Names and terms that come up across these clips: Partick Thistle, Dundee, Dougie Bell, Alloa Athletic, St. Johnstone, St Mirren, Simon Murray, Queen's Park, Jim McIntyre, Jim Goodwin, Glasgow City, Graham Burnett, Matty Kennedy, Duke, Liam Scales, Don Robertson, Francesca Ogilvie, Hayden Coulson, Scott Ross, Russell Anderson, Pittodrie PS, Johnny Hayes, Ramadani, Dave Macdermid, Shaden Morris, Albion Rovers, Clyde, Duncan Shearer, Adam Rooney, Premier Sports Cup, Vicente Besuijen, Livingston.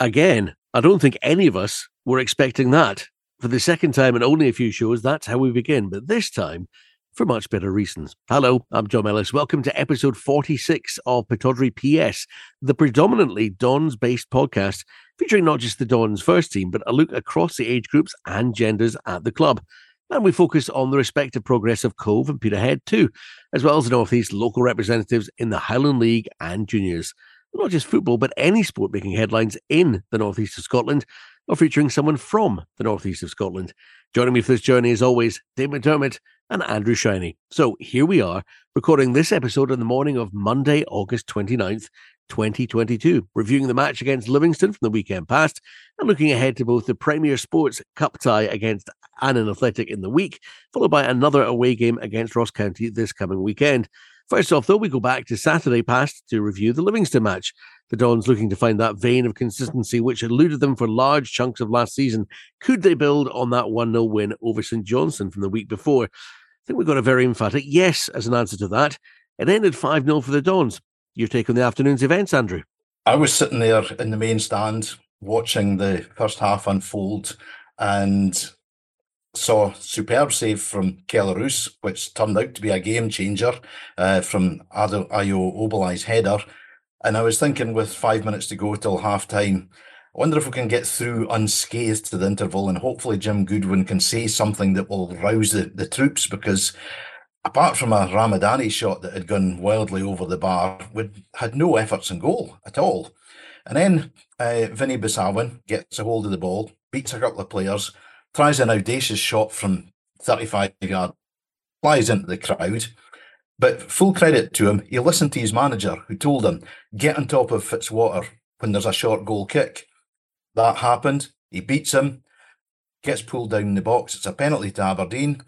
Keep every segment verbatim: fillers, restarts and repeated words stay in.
again, I don't think any of us were expecting that. For the second time in only a few shows, that's how we begin. But this time, for much better reasons. Hello, I'm John Mellis. Welcome to episode forty-six of Pittodrie P S, the predominantly Dons-based podcast featuring not just the Dons first team, but a look across the age groups and genders at the club. And we focus on the respective progress of Cove and Peterhead too, as well as the North East local representatives in the Highland League and juniors. Not just football, but any sport making headlines in the North East of Scotland, or featuring someone from the North East of Scotland. Joining me for this journey, as always, Dave Macdermid and Andrew Shinie. So here we are, recording this episode on the morning of Monday, August twenty-ninth, twenty twenty-two, reviewing the match against Livingston from the weekend past and looking ahead to both the Premier Sports Cup tie against Annan Athletic in the week, followed by another away game against Ross County this coming weekend. First off, though, we go back to Saturday past to review the Livingston match. The Dons looking to find that vein of consistency which eluded them for large chunks of last season. Could they build on that one nil win over Saint Johnstone from the week before? I think we got a very emphatic yes as an answer to that. It ended five nil for the Dons. Your take on the afternoon's events, Andrew? I was sitting there in the main stand watching the first half unfold and saw superb save from Kelle Roos, which turned out to be a game changer uh, from Ayo Obalai's header. And I was thinking, with five minutes to go till half time, I wonder if we can get through unscathed to the interval, and hopefully Jim Goodwin can say something that will rouse the, the troops, because apart from a Ramadani shot that had gone wildly over the bar, we'd had no efforts in goal at all. And then uh, Vinny Besuijen gets a hold of the ball, beats a couple of players, tries an audacious shot from thirty-five yards, flies into the crowd. But full credit to him, he listened to his manager, who told him, get on top of Fitzwater when there's a short goal kick. That happened. He beats him, gets pulled down in the box. It's a penalty to Aberdeen.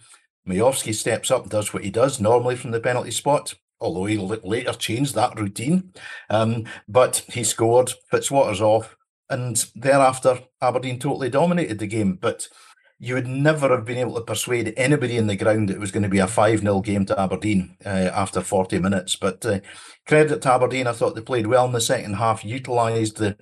Majofsky steps up, does what he does normally from the penalty spot, although he later changed that routine. Um, but he scored, Fitzwater's off, and thereafter Aberdeen totally dominated the game. But you would never have been able to persuade anybody in the ground that it was going to be a five nil game to Aberdeen uh, after forty minutes. But uh, credit to Aberdeen, I thought they played well in the second half, utilised the,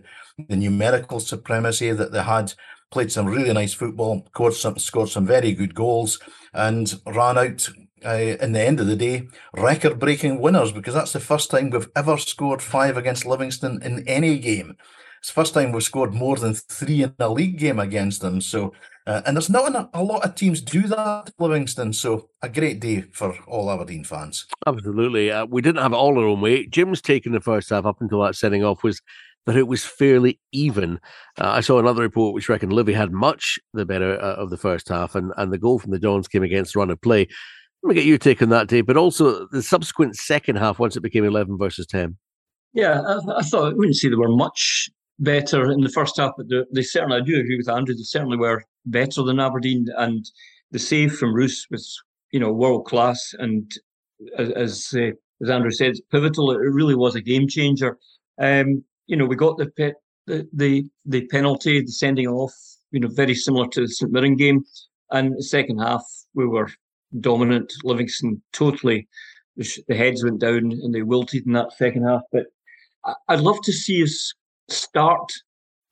the numerical supremacy that they had, played some really nice football, scored some, scored some very good goals, and ran out, uh, in the end of the day, record-breaking winners, because that's the first time we've ever scored five against Livingston in any game. It's the first time we've scored more than three in a league game against them. So, uh, and there's not a lot of teams do that at Livingston. So a great day for all Aberdeen fans. Absolutely. Uh, we didn't have it all our own way. Jim's taking the first half up until that setting off was that it was fairly even. Uh, I saw another report which reckoned Livy had much the better uh, of the first half, and, and the goal from the Dons came against run of play. Let me get your take on that, Dave, but also the subsequent second half once it became eleven versus ten. Yeah, I, I thought I wouldn't say there were much better in the first half, but they, they certainly, I do agree with Andrew, they certainly were better than Aberdeen, and the save from Roos was, you know, world class, and as as, uh, as Andrew said, it's pivotal. It really was a game changer. Um, you know, we got the, pe- the the the penalty, the sending off, you know, very similar to the St Mirren game, and the second half we were dominant. Livingston totally, the, sh- the heads went down and they wilted in that second half. But I- I'd love to see us start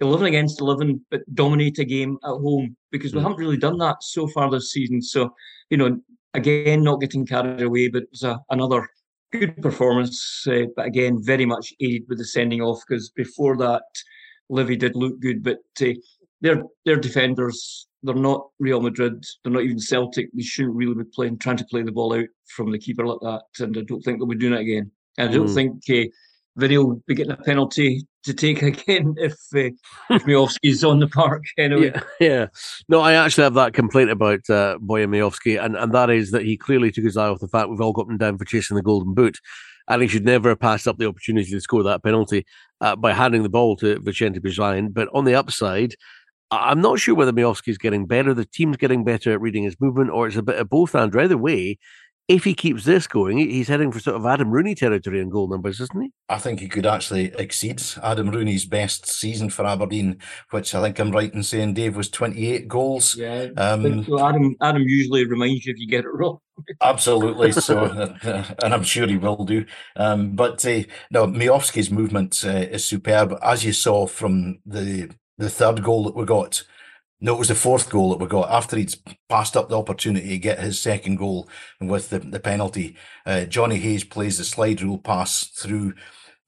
eleven against eleven, but dominate a game at home, because we haven't really done that so far this season. So, you know, again, not getting carried away, but it was a, another good performance, uh, but again, very much aided with the sending off, because before that, Livy did look good, but uh, they're, they're defenders. They're not Real Madrid. They're not even Celtic. They shouldn't really be playing, trying to play the ball out from the keeper like that, and I don't think they'll be doing it again. And I don't mm. think... Uh, Vinny will be getting a penalty to take again if, uh, if Miovski's on the park anyway. Yeah, yeah. No, I actually have that complaint about uh, Bojan Miovski, and, and that is that he clearly took his eye off the fact we've all got him down for chasing the golden boot, and he should never have passed up the opportunity to score that penalty uh, by handing the ball to Vicente Besuijen. But on the upside, I'm not sure whether Miovski's getting better, the team's getting better at reading his movement, or it's a bit of both. Andrew, either way, if he keeps this going, he's heading for sort of Adam Rooney territory in goal numbers, isn't he? I think he could actually exceed Adam Rooney's best season for Aberdeen, which I think I'm right in saying, Dave, was twenty-eight goals. Yeah, um, so Adam Adam usually reminds you if you get it wrong. Absolutely. So, uh, and I'm sure he will do. Um, but uh, no, Miovski's movement uh, is superb, as you saw from the the third goal that we got. No, it was the fourth goal that we got after he'd passed up the opportunity to get his second goal with the, the penalty. Uh, Johnny Hayes plays the slide rule pass through.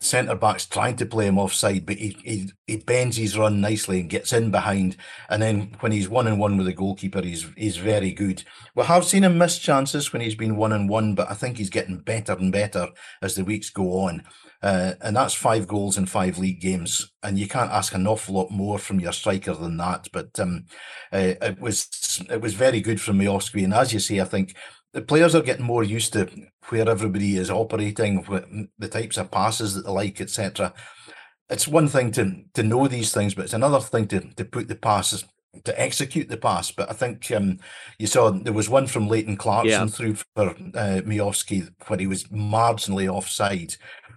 Centre-back's trying to play him offside, but he, he he bends his run nicely and gets in behind. And then when he's one-on-one with the goalkeeper, he's, he's very good. We have seen him miss chances when he's been one-on-one, but I think he's getting better and better as the weeks go on. Uh, and that's five goals in five league games. And you can't ask an awful lot more from your striker than that. But um, uh, it was it was very good from Miovski. And as you say, I think the players are getting more used to where everybody is operating, the types of passes that they like, et cetera. It's one thing to to know these things, but it's another thing to to put the passes, to execute the pass. But I think um, you saw there was one from Leighton Clarkson yeah. through for uh, Miovski where he was marginally offside.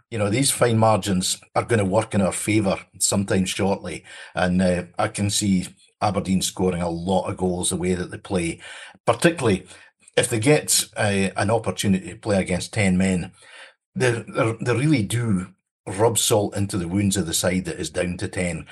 You know, these fine margins are going to work in our favour sometime shortly. And uh, I can see Aberdeen scoring a lot of goals the way that they play, particularly if they get uh, an opportunity to play against ten men, they they really do rub salt into the wounds of the side that is down to ten.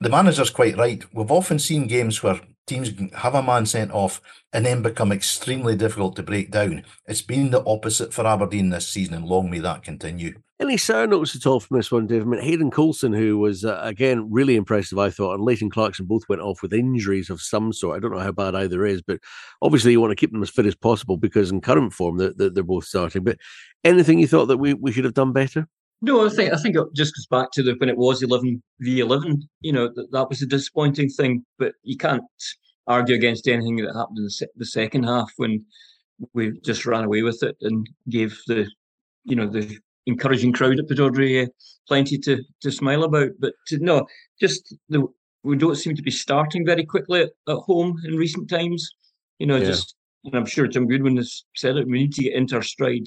The manager's quite right. We've often seen games where teams have a man sent off and then become extremely difficult to break down. It's been the opposite for Aberdeen this season, and long may that continue. Any sour notes at all from this one, Dave? I mean, Hayden Coulson, who was, uh, again, really impressive, I thought, and Leighton Clarkson both went off with injuries of some sort. I don't know how bad either is, but obviously you want to keep them as fit as possible because in current form they're, they're both starting. But anything you thought that we, we should have done better? No, I think I think it just goes back to the when it was eleven v eleven. You know, that, that was a disappointing thing, but you can't argue against anything that happened in the, se- the second half when we just ran away with it and gave the, you know, the encouraging crowd at Pittodrie uh, plenty to, to smile about. But to, no, just the, we don't seem to be starting very quickly at, at home in recent times. You know, yeah. just and I'm sure Jim Goodwin has said it. We need to get into our stride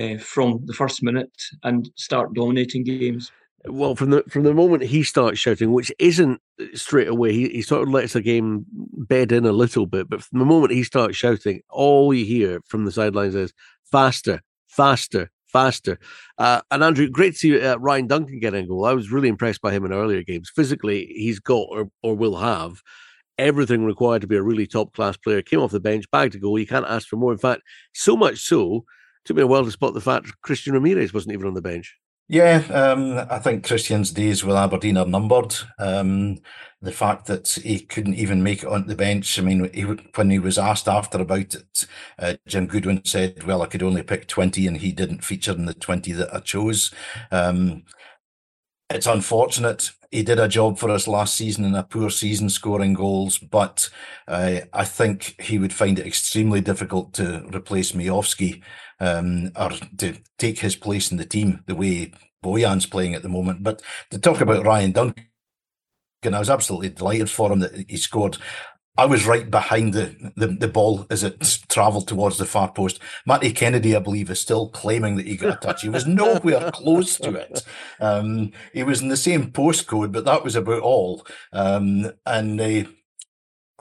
uh, from the first minute and start dominating games. Well, from the from the moment he starts shouting, which isn't straight away, he, he sort of lets the game bed in a little bit. But from the moment he starts shouting, all you hear from the sidelines is faster, faster. faster. Uh, and Andrew, great to see uh, Ryan Duncan get in goal. I was really impressed by him in earlier games. Physically, he's got or, or will have everything required to be a really top-class player. Came off the bench, bagged a goal. You can't ask for more. In fact, so much so, it took me a while to spot the fact Christian Ramirez wasn't even on the bench. Yeah, um, I think Christian's days with Aberdeen are numbered. Um, the fact that he couldn't even make it onto the bench. I mean, he, when he was asked after about it, uh, Jim Goodwin said, well, I could only pick twenty and he didn't feature in the twenty that I chose. Um, it's unfortunate. He did a job for us last season in a poor season scoring goals, but uh, I think he would find it extremely difficult to replace Miovski. Um, or to take his place in the team the way Bojan's playing at the moment. But to talk about Ryan Duncan, I was absolutely delighted for him that he scored. I was right behind the, the, the ball as it travelled towards the far post. Matty Kennedy, I believe, is still claiming that he got a touch. He was nowhere close to it. Um, he was in the same postcode, but that was about all. Um, and they... Uh,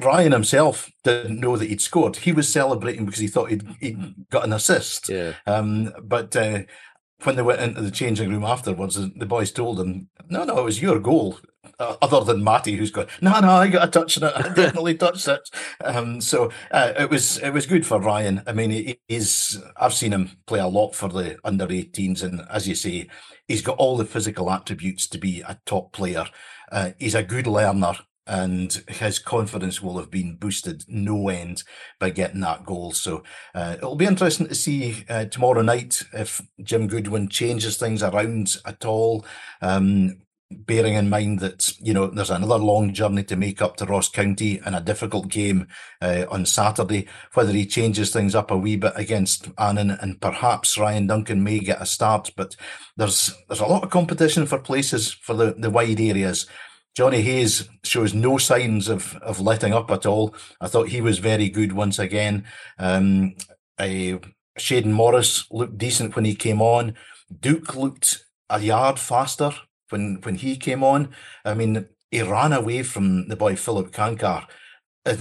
Ryan himself didn't know that he'd scored. He was celebrating because he thought he'd, he'd got an assist. Yeah. Um, but uh, when they went into the changing room afterwards, the boys told him, no, no, it was your goal. Uh, other than Matty, who's going, no, no, I got a touch on it. I definitely touched it. Um, so uh, it was it was good for Ryan. I mean, he, he's I've seen him play a lot for the under eighteens, and as you say, he's got all the physical attributes to be a top player. Uh, he's a good learner. And his confidence will have been boosted no end by getting that goal. So uh, it'll be interesting to see uh, tomorrow night if Jim Goodwin changes things around at all, um, bearing in mind that, you know, there's another long journey to make up to Ross County and a difficult game uh, on Saturday. Whether he changes things up a wee bit against Annan and perhaps Ryan Duncan may get a start, but there's there's a lot of competition for places for the, the wide areas. Johnny Hayes shows no signs of, of letting up at all. I thought he was very good once again. Um, I, Shaden Morris looked decent when he came on. Duke looked a yard faster when, when he came on. I mean, he ran away from the boy Philip Kanchar at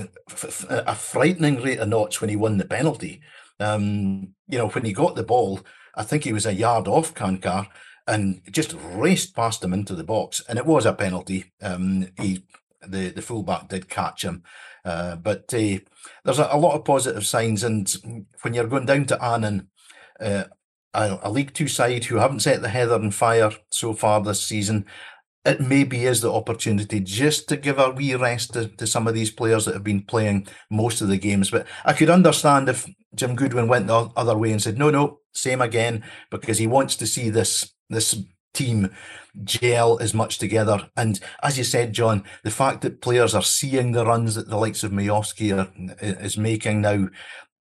a frightening rate of knots when he won the penalty. Um, you know, when he got the ball, I think he was a yard off Kanchar and just raced past him into the box. And it was a penalty. Um, he, the, the fullback did catch him. Uh, but uh, there's a, a lot of positive signs. And when you're going down to Annan, uh, a, a League Two side who haven't set the heather on fire so far this season, it maybe is the opportunity just to give a wee rest to, to some of these players that have been playing most of the games. But I could understand if Jim Goodwin went the other way and said, no, no, same again, because he wants to see this this team gel as much together. And as you said, John, the fact that players are seeing the runs that the likes of Miovski are, is making now,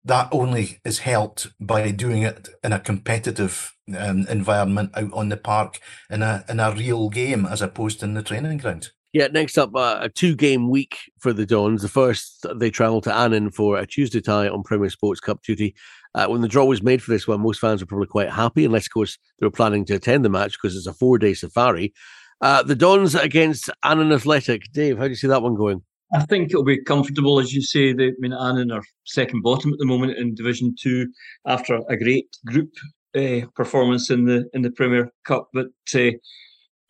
that only is helped by doing it in a competitive um, environment out on the park in a in a real game as opposed to in the training ground. Yeah, next up, uh, a two-game week for the Dons. The first, they travel to Annan for a Tuesday tie on Premier Sports Cup duty. Uh, when the draw was made for this one, most fans were probably quite happy, unless, of course, they were planning to attend the match because it's a four-day safari. Uh, the Dons against Annan Athletic. Dave, how do you see that one going? I think it'll be comfortable, as you say. They, I mean, Annan are second bottom at the moment in Division Two after a great group uh, performance in the in the Premier Cup. But uh,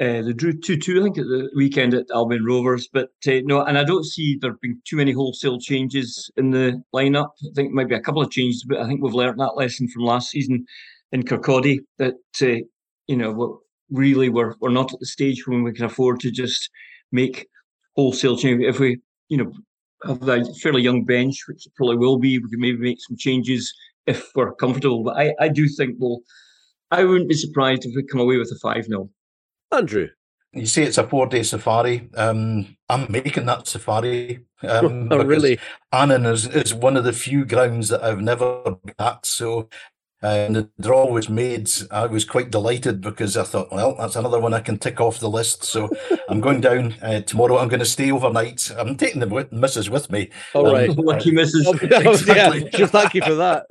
uh, they drew two-two, I think, at the weekend at Albion Rovers. But uh, no, and I don't see there being too many wholesale changes in the lineup. I think maybe a couple of changes, but I think we've learnt that lesson from last season in Kirkcaldy that uh, you know really we're we're not at the stage when we can afford to just make wholesale change. If we you know, have a fairly young bench, which it probably will be. We can maybe make some changes if we're comfortable. But I, I do think, well, I wouldn't be surprised if we come away with a five-nil. Andrew? You say it's a four-day safari. Um, I'm making that safari. Um, oh, really? Annan is, is one of the few grounds that I've never been at, so... And the draw was made. I was quite delighted because I thought, well, that's another one I can tick off the list. So I'm going down uh, tomorrow. I'm going to stay overnight. I'm taking the missus with me. All right. Um, lucky missus. Exactly. Yeah, just thank you for that.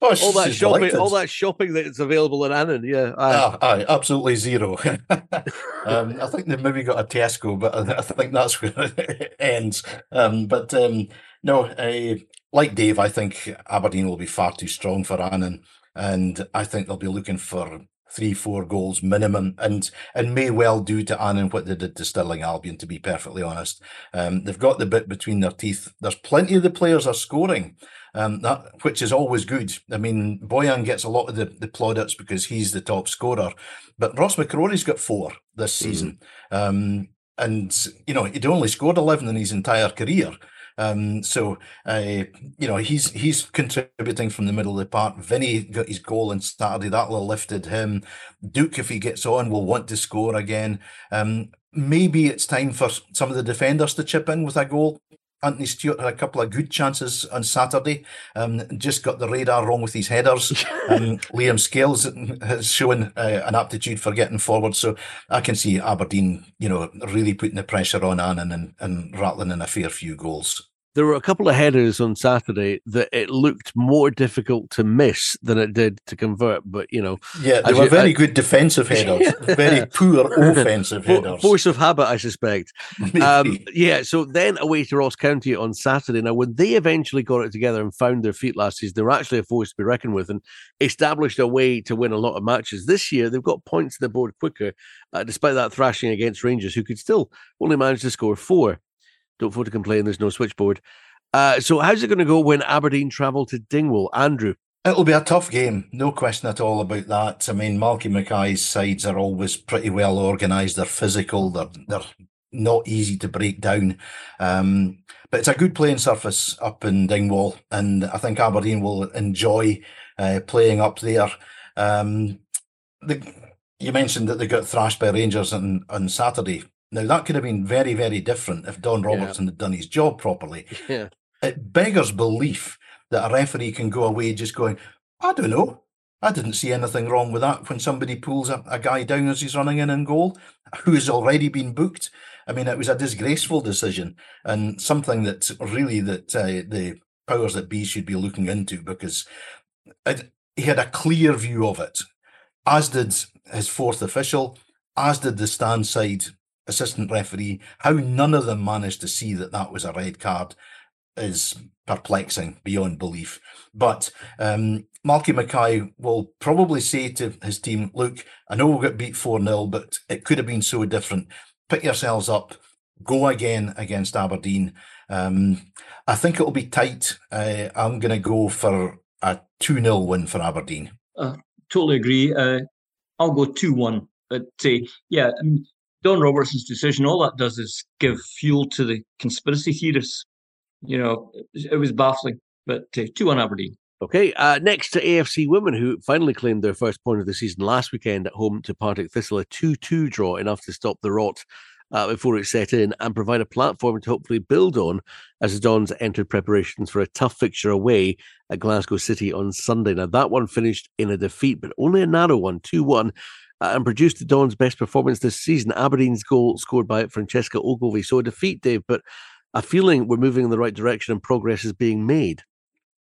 Oh, all that shopping, delighted. all that shopping that's available in Annan, yeah, aye, aye, aye absolutely zero. um, I think they've maybe got a Tesco, but I, I think that's where it ends. Um, but um, no, uh, like Dave, I think Aberdeen will be far too strong for Annan, and I think they'll be looking for three, four goals minimum, and and may well do to Annan what they did to Stirling Albion. To be perfectly honest, um, they've got the bit between their teeth. There's plenty of the players are scoring. Um, that, which is always good. I mean, Bojan gets a lot of the, the plaudits because he's the top scorer, but Ross McCrory's got four this season. Mm-hmm. Um, and, you know, he'd only scored eleven in his entire career. Um, so, uh, you know, he's he's contributing from the middle of the park. Vinny got his goal on Saturday. That will have lifted him. Duke, if he gets on, will want to score again. Um, maybe it's time for some of the defenders to chip in with a goal. Anthony Stewart had a couple of good chances on Saturday, um, just got the radar wrong with his headers. um, Liam Scales has shown uh, an aptitude for getting forward, so I can see Aberdeen, you know, really putting the pressure on Annan and, and rattling in a fair few goals. There were a couple of headers on Saturday that it looked more difficult to miss than it did to convert, but, you know... Yeah, they were you, very I, good defensive headers, very poor offensive headers. Force of habit, I suspect. Um, yeah, so then away to Ross County on Saturday. Now, when they eventually got it together and found their feet last season, they were actually a force to be reckoned with and established a way to win a lot of matches. This year, they've got points to the board quicker, uh, despite that thrashing against Rangers, who could still only manage to score four. Don't vote to complain, there's no switchboard. Uh, so how's it going to go when Aberdeen travel to Dingwall? Andrew? It'll be a tough game, no question at all about that. I mean, Malky Mackay's sides are always pretty well organised. They're physical, they're, they're not easy to break down. Um, but it's a good playing surface up in Dingwall, and I think Aberdeen will enjoy uh, playing up there. Um, the, you mentioned that they got thrashed by Rangers on, on Saturday. Now, that could have been very, very different if Don Robertson yeah. had done his job properly. Yeah. It beggars belief that a referee can go away just going, I don't know, I didn't see anything wrong with that when somebody pulls a, a guy down as he's running in and goal, who's already been booked. I mean, it was a disgraceful decision and something that really that uh, the powers that be should be looking into, because it, he had a clear view of it, as did his fourth official, as did the stand side assistant referee. How none of them managed to see that that was a red card is perplexing beyond belief. But um, Malky Mackay will probably say to his team, look, I know we got beat four nil, but it could have been so different. Pick yourselves up, go again against Aberdeen. Um, I think it'll be tight. Uh, I'm going to go for a two nil win for Aberdeen. Uh, totally agree. Uh, I'll go two one. But uh, yeah, I mean, Don Robertson's decision, all that does is give fuel to the conspiracy theorists. You know, it was baffling, but uh, two one Aberdeen. Okay, uh, next to A F C Women, who finally claimed their first point of the season last weekend at home to Partick Thistle, a two two draw, enough to stop the rot uh, before it set in and provide a platform to hopefully build on as the Dons entered preparations for a tough fixture away at Glasgow City on Sunday. Now, that one finished in a defeat, but only a narrow one, two one. Uh, and produced the Dons' best performance this season. Aberdeen's goal scored by Francesca Ogilvie. So a defeat, Dave, but a feeling we're moving in the right direction and progress is being made.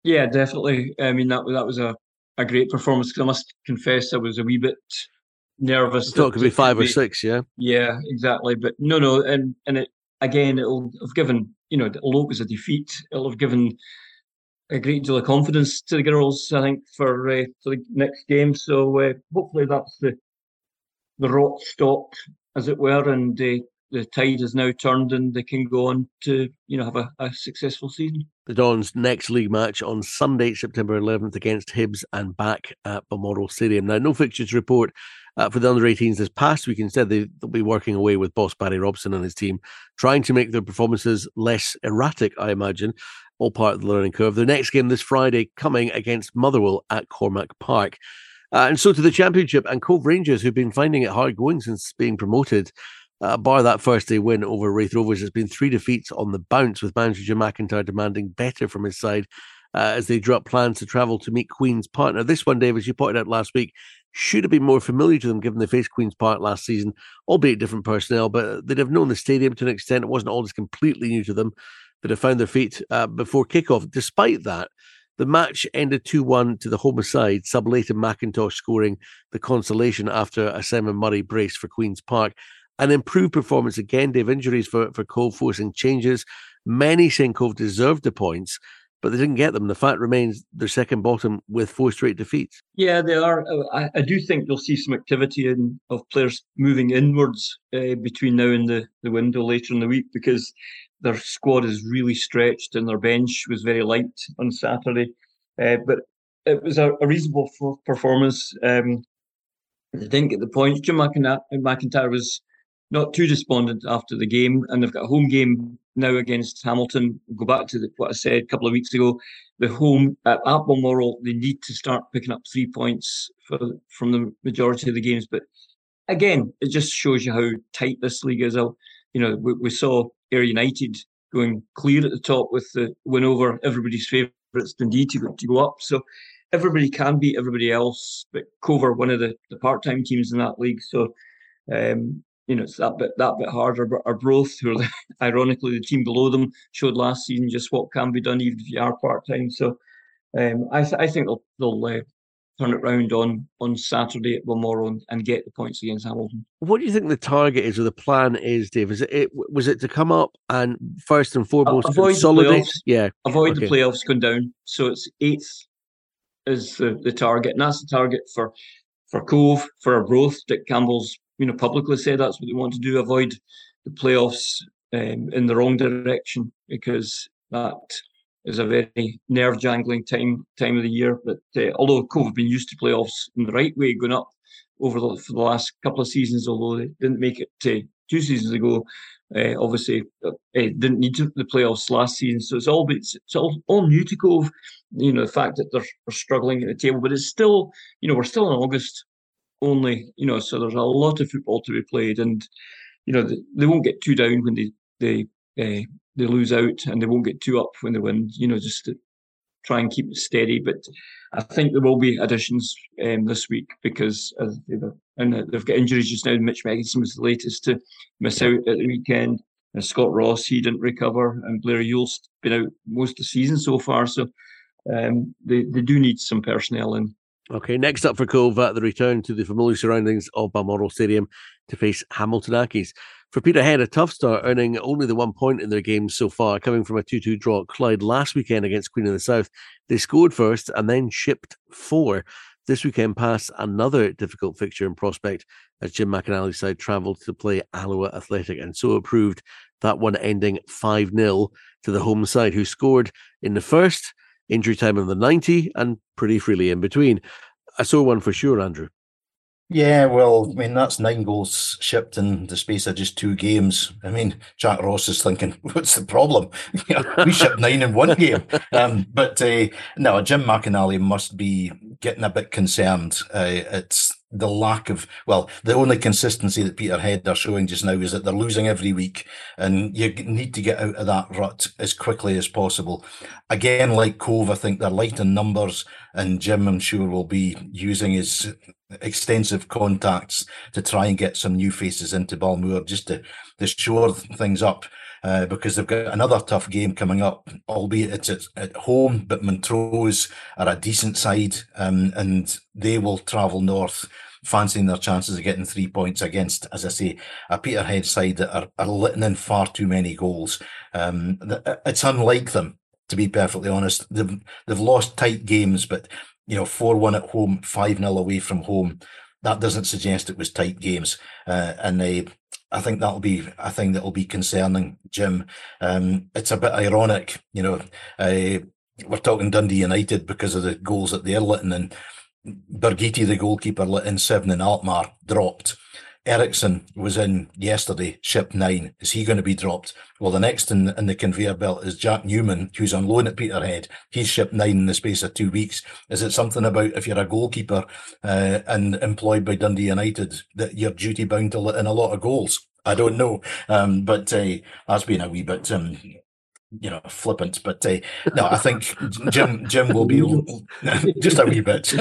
Yeah, definitely. I mean, that, that was a, a great performance. I must confess I was a wee bit nervous. I thought it could be five or six, yeah? Yeah, exactly. But no, no. And, and it, again, it'll have given, you know, although it was a defeat, it'll have given a great deal of confidence to the girls, I think, for, uh, for the next game. So uh, hopefully that's the The rot stopped, as it were, and uh, the tide has now turned and they can go on to, you know, have a, a successful season. The Dons' next league match on Sunday, September eleventh, against Hibs and back at Balmoral Stadium. Now, no fixtures to report uh, for the under eighteens this past week. Instead, they, they'll be working away with boss Barry Robson and his team, trying to make their performances less erratic, I imagine, all part of the learning curve. Their next game this Friday coming against Motherwell at Cormac Park. Uh, and so to the Championship and Cove Rangers, who've been finding it hard going since being promoted, uh, bar that first day win over Raith Rovers. It's been three defeats on the bounce, with manager Jim McIntyre demanding better from his side uh, as they drew up plans to travel to meet Queen's Park. Now, this one, Dave, as you pointed out last week, should have been more familiar to them given they faced Queen's Park last season, albeit different personnel, but they'd have known the stadium to an extent. It wasn't all just completely new to them. They'd have found their feet uh, before kickoff. Despite that, the match ended two one to the home side, sub Leighton McIntosh scoring the consolation after a Simon Murray brace for Queen's Park. An improved performance again, Dave. Injuries for, for Cove forcing changes. Many saying Cove deserved the points, but they didn't get them. The fact remains they're second bottom with four straight defeats. Yeah, they are. I, I do think you'll see some activity in, of players moving inwards uh, between now and the, the window later in the week, because their squad is really stretched and their bench was very light on Saturday. Uh, but it was a, a reasonable performance. Um, they didn't get the points. Jim McIntyre was not too despondent after the game, and they've got a home game now against Hamilton. We'll go back to the, what I said a couple of weeks ago. The home at Balmoral, they need to start picking up three points for, from the majority of the games. But again, it just shows you how tight this league is. I'll, you know, we, we saw Ayr United going clear at the top with the win over everybody's favourites, Dundee, to go, to go up. So everybody can beat everybody else, but Cove are one of the, the part-time teams in that league. So, um, you know, it's that bit that bit harder. But Arbroath, who are ironically the team below them, showed last season just what can be done even if you are part-time. So um, I, th- I think they'll, they'll uh, turn it round on, on Saturday at Balmoral and get the points against Hamilton. What do you think the target is, or the plan is, Dave? Is it, it was it to come up and first and foremost uh, avoid consolidate? The yeah, avoid okay. the playoffs going down. So it's eighth is the, the target, and that's the target for for Cove, for Arbroath. Dick Campbell's you know publicly said that's what they want to do: avoid the playoffs um, in the wrong direction, because that is a very nerve-jangling time time of the year. But uh, although Cove have been used to playoffs in the right way, going up over the, for the last couple of seasons, although they didn't make it uh, two seasons ago, uh, obviously uh, didn't need to, the playoffs last season. So it's all it's, it's all, all new to Cove. You know the fact that they're, they're struggling at the table, but it's still you know we're still in August only. You know, so there's a lot of football to be played, and you know they, they won't get too down when they they. Uh, They lose out, and they won't get too up when they win. You know, just to try and keep it steady. But I think there will be additions um, this week because as they were, and they've got injuries just now. Mitch Megginson was the latest to miss out at the weekend. And Scott Ross, he didn't recover, and Blair Yule's been out most of the season so far. So um, they they do need some personnel in. Okay, next up for Cove, the return to the familiar surroundings of Balmoral Stadium to face Hamilton Accies. For Peterhead, a tough start, earning only the one point in their game so far, coming from a two-two draw at Clyde last weekend against Queen of the South. They scored first and then shipped four. This weekend passed another difficult fixture in prospect as Jim McIntyre's side travelled to play Alloa Athletic, and so approved that one, ending five nil to the home side, who scored in the first, injury time in the ninety, and pretty freely in between. I saw one for sure, Andrew. Yeah, well, I mean, that's nine goals shipped in the space of just two games. I mean, Jack Ross is thinking, what's the problem? You know, we shipped nine in one game. Um, but uh, no, Jim McInally must be getting a bit concerned. Uh, it's the lack of, well, the only consistency that Peterhead are showing just now is that they're losing every week, and you need to get out of that rut as quickly as possible. Again, like Cove, I think they're light in numbers, and Jim, I'm sure, will be using his extensive contacts to try and get some new faces into Balmoral just to, to shore things up, uh, because they've got another tough game coming up, albeit it's at, at home, but Montrose are a decent side, um, and they will travel north fancying their chances of getting three points against, as I say, a Peterhead side that are, are letting in far too many goals. Um, it's unlike them, to be perfectly honest. They've, they've lost tight games, but you know, four one at home, five nil away from home, that doesn't suggest it was tight games. Uh, and they, I think that'll be a thing that'll be concerning Jim. Um, it's a bit ironic, you know, uh, we're talking Dundee United because of the goals that they're letting in. Birgiti, the goalkeeper, let in seven in Alkmaar, dropped. Ericsson was in yesterday, shipped nine. Is he going to be dropped? Well, the next in, in the conveyor belt is Jack Newman, who's on loan at Peterhead. He's shipped nine in the space of two weeks. Is it something about if you're a goalkeeper uh, and employed by Dundee United that you're duty-bound to let in a lot of goals? I don't know, um, but uh, that's been a wee bit... Um, you know, flippant, but uh, no, I think Jim Jim will be just a wee bit.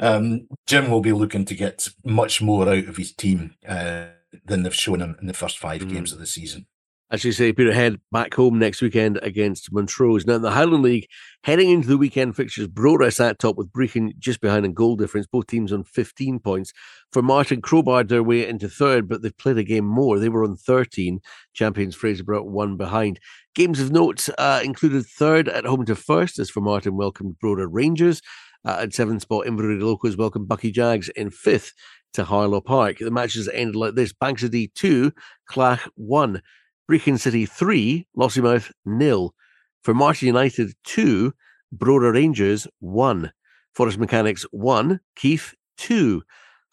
um, Jim will be looking to get much more out of his team uh, than they've shown him in the first five mm. games of the season. As you say, Peterhead back home next weekend against Montrose. Now, in the Highland League, heading into the weekend fixtures, Brora sat top with Brechin just behind in goal difference, both teams on fifteen points. For Martin, crowbarred their way into third, but they've played a game more. They were on thirteen. Champions Fraser brought one behind. Games of note uh, included third at home to first, as for Martin welcomed Brora Rangers. Uh, at seventh spot, Inverary Locos welcomed Bucky Jags in fifth to Harlow Park. The matches ended like this: Bankside two, Clach one. Brechin City three, Lossiemouth nil. For Martin United two, Brora Rangers one. Forest Mechanics one, Keith two.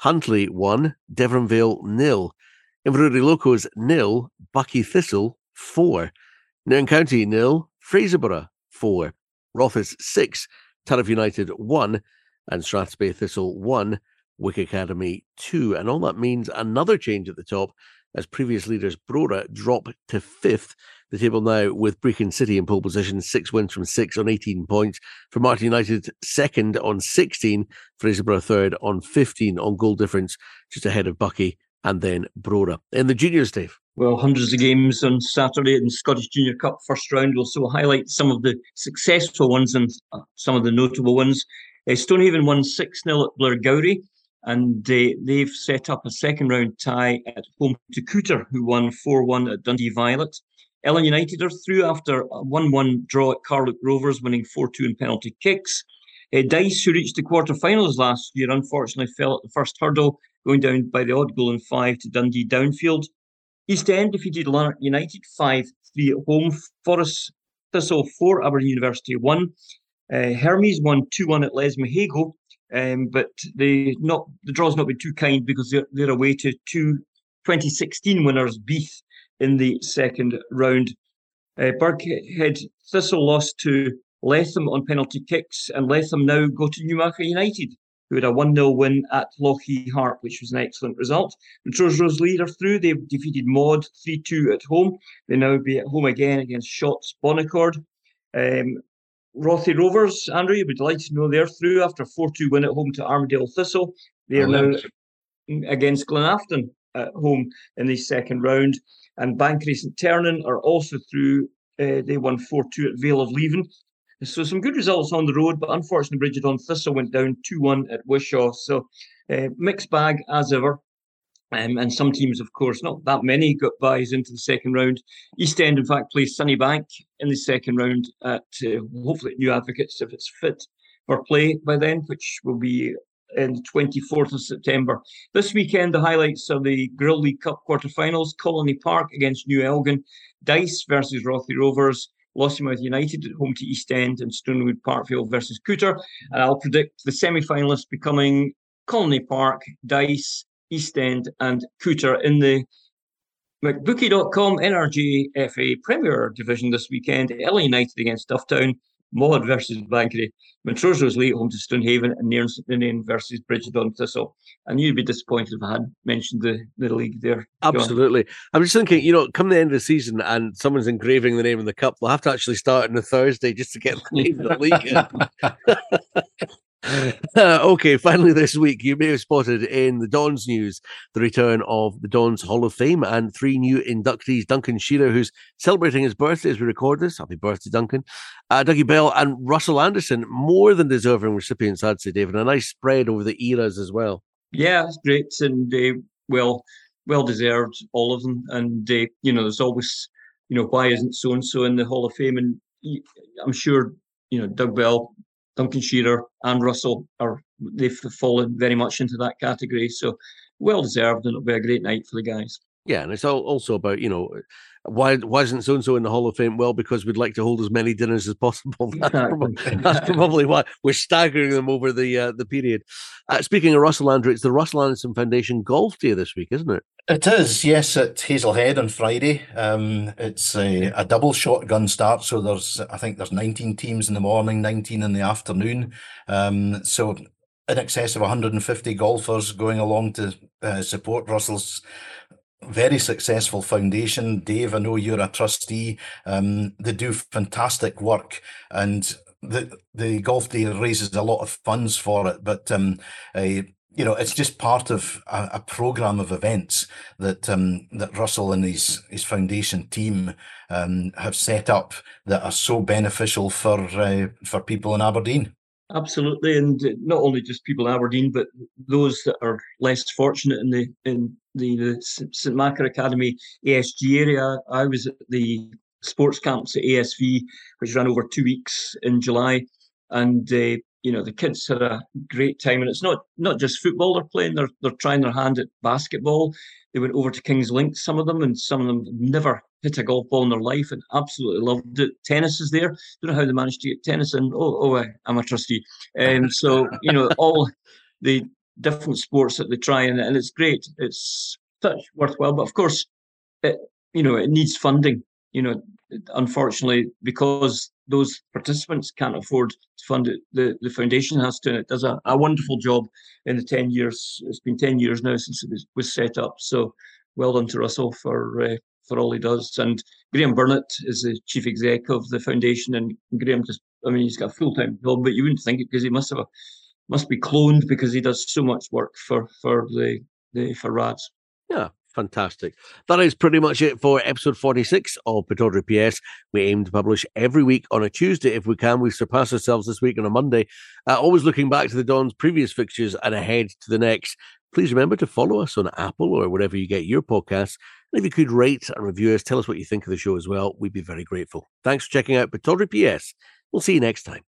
Huntly one, Devon Vale nil. Inverary Locos nil, Bucky Thistle four. Nairn County nil, Fraserburgh four. Rothes six, Tariff United one. And Strathspey Thistle one, Wick Academy two. And all that means another change at the top, as previous leaders Brora drop to fifth. The table now with Brechin City in pole position, six wins from six on eighteen points. For Martin United, second on sixteen. Fraserburgh third on fifteen on goal difference, just ahead of Bucky and then Brora. In the juniors, Dave. Well, hundreds of games on Saturday in the Scottish Junior Cup first round. We'll also highlight some of the successful ones and some of the notable ones. Uh, Stonehaven won six nil at Blairgowrie, and uh, they've set up a second-round tie at home to Cooter, who won four one at Dundee Violet. Ellen United are through after a one one draw at Carluke Rovers, winning four two in penalty kicks. Uh, Dice, who reached the quarterfinals last year, unfortunately fell at the first hurdle, going down by the odd goal in five to Dundee Downfield. East End defeated Lanark United five three at home. Forest Thistle four, Aberdeen University one. Uh, Hermes won two one at Les Mahago. Um, but they not the draw's not been too kind, because they're, they're away to two twenty sixteen winners, Beath, in the second round. Uh, Birkhead Thistle lost to Latham on penalty kicks, and Latham now go to Newmarket United, who had a one nil win at Lochee Harp, which was an excellent result. Montrose Rosalie are through. They've defeated Maud three two at home. They now be at home again against Shotts Bonnicord. Um, Rothy Rovers, Andrew, you'd be delighted to know they're through after a four two win at home to Armadale Thistle. They are now against Glenafton at home in the second round. And Bankery St Ternan are also through. Uh, they won four two at Vale of Leven. So some good results on the road, but unfortunately Bridgetown Thistle went down two one at Wishaw. So uh, mixed bag as ever. Um, and some teams, of course, not that many, got byes into the second round. East End, in fact, plays Sunnybank in the second round at uh, hopefully New Advocates, if it's fit for play by then, which will be on the twenty-fourth of September. This weekend, the highlights are the Grill League Cup quarterfinals: Colony Park against New Elgin, Dice versus Rothley Rovers, Lossiemouth United at home to East End, and Stonewood Parkvale versus Cooter. And I'll predict the semi-finalists becoming Colony Park, Dice, East End and Cooter in the McBookie dot com N R G F A Premier Division this weekend. L A United against Dufftown, Maud versus Bankery, Montrose's late home to Stonehaven, and Nairn St Ninian versus Bridgetown Thistle. And you'd be disappointed if I hadn't mentioned the, the league there. Absolutely. I'm just thinking, you know, come the end of the season and someone's engraving the name of the cup, they'll have to actually start on a Thursday just to get the name of the league. uh, okay, finally this week, you may have spotted in the Dons news the return of the Dons Hall of Fame and three new inductees: Duncan Shearer, who's celebrating his birthday as we record this. Happy birthday, Duncan. Uh, Dougie Bell and Russell Anderson, more than deserving recipients, I'd say, David. A nice spread over the eras as well. Yeah, it's great, and uh, well, well deserved, all of them. And uh, you know, there's always, you know, why isn't so and so in the Hall of Fame? And I'm sure, you know, Doug Bell, Duncan Shearer and Russell, are they've fallen very much into that category. So well deserved, and it'll be a great night for the guys. Yeah, and it's all also about, you know, why why isn't so-and-so in the Hall of Fame? Well, because we'd like to hold as many dinners as possible. That's, exactly. probably, that's probably why we're staggering them over the uh, the period. Uh, speaking of Russell Andrew, it's the Russell Anderson Foundation Golf Day this week, isn't it? It is, yes, at Hazelhead on Friday. Um, it's a, a double shotgun start, so there's I think there's nineteen teams in the morning, nineteen in the afternoon. Um, so in excess of one hundred fifty golfers going along to uh, support Russell's very successful foundation. Dave, I know you're a trustee. Um, they do fantastic work, and the the golf day raises a lot of funds for it. But um, I, you know, it's just part of a, a program of events that um, that Russell and his his foundation team um, have set up that are so beneficial for uh, for people in Aberdeen. Absolutely, and not only just people in Aberdeen, but those that are less fortunate in the in the, the St Macaire Academy A S G area. I was at the sports camps at A S V, which ran over two weeks in July, and uh, you know, the kids had a great time. And it's not not just football they're playing; they're they're trying their hand at basketball. They went over to King's Link, some of them, and some of them never hit a golf ball in their life and absolutely loved it. Tennis is there. Don't know how they managed to get tennis in. Oh, oh I, I'm a trustee. Um, so, you know, all the different sports that they try, and, and it's great. It's such worthwhile. But, of course, it, you know, it needs funding. You know, unfortunately, because those participants can't afford to fund it, the, the foundation has to, and it does a, a wonderful job in the ten years. It's been ten years now since it was, was set up. So well done to Russell for uh, for all he does. And Graham Burnett is the chief exec of the foundation, and Graham just, I mean, he's got a full-time job, but you wouldn't think it, because he must have a, must be cloned, because he does so much work for, for the, the, for R A D S. Yeah. Fantastic. That is pretty much it for episode forty-six of Pittodrie P S. We aim to publish every week on a Tuesday if we can. We've surpassed ourselves this week on a Monday. Uh, always looking back to the Dons' previous fixtures and ahead to the next. Please remember to follow us on Apple or wherever you get your podcasts. And if you could rate and review us, tell us what you think of the show as well. We'd be very grateful. Thanks for checking out Pittodrie P S. We'll see you next time.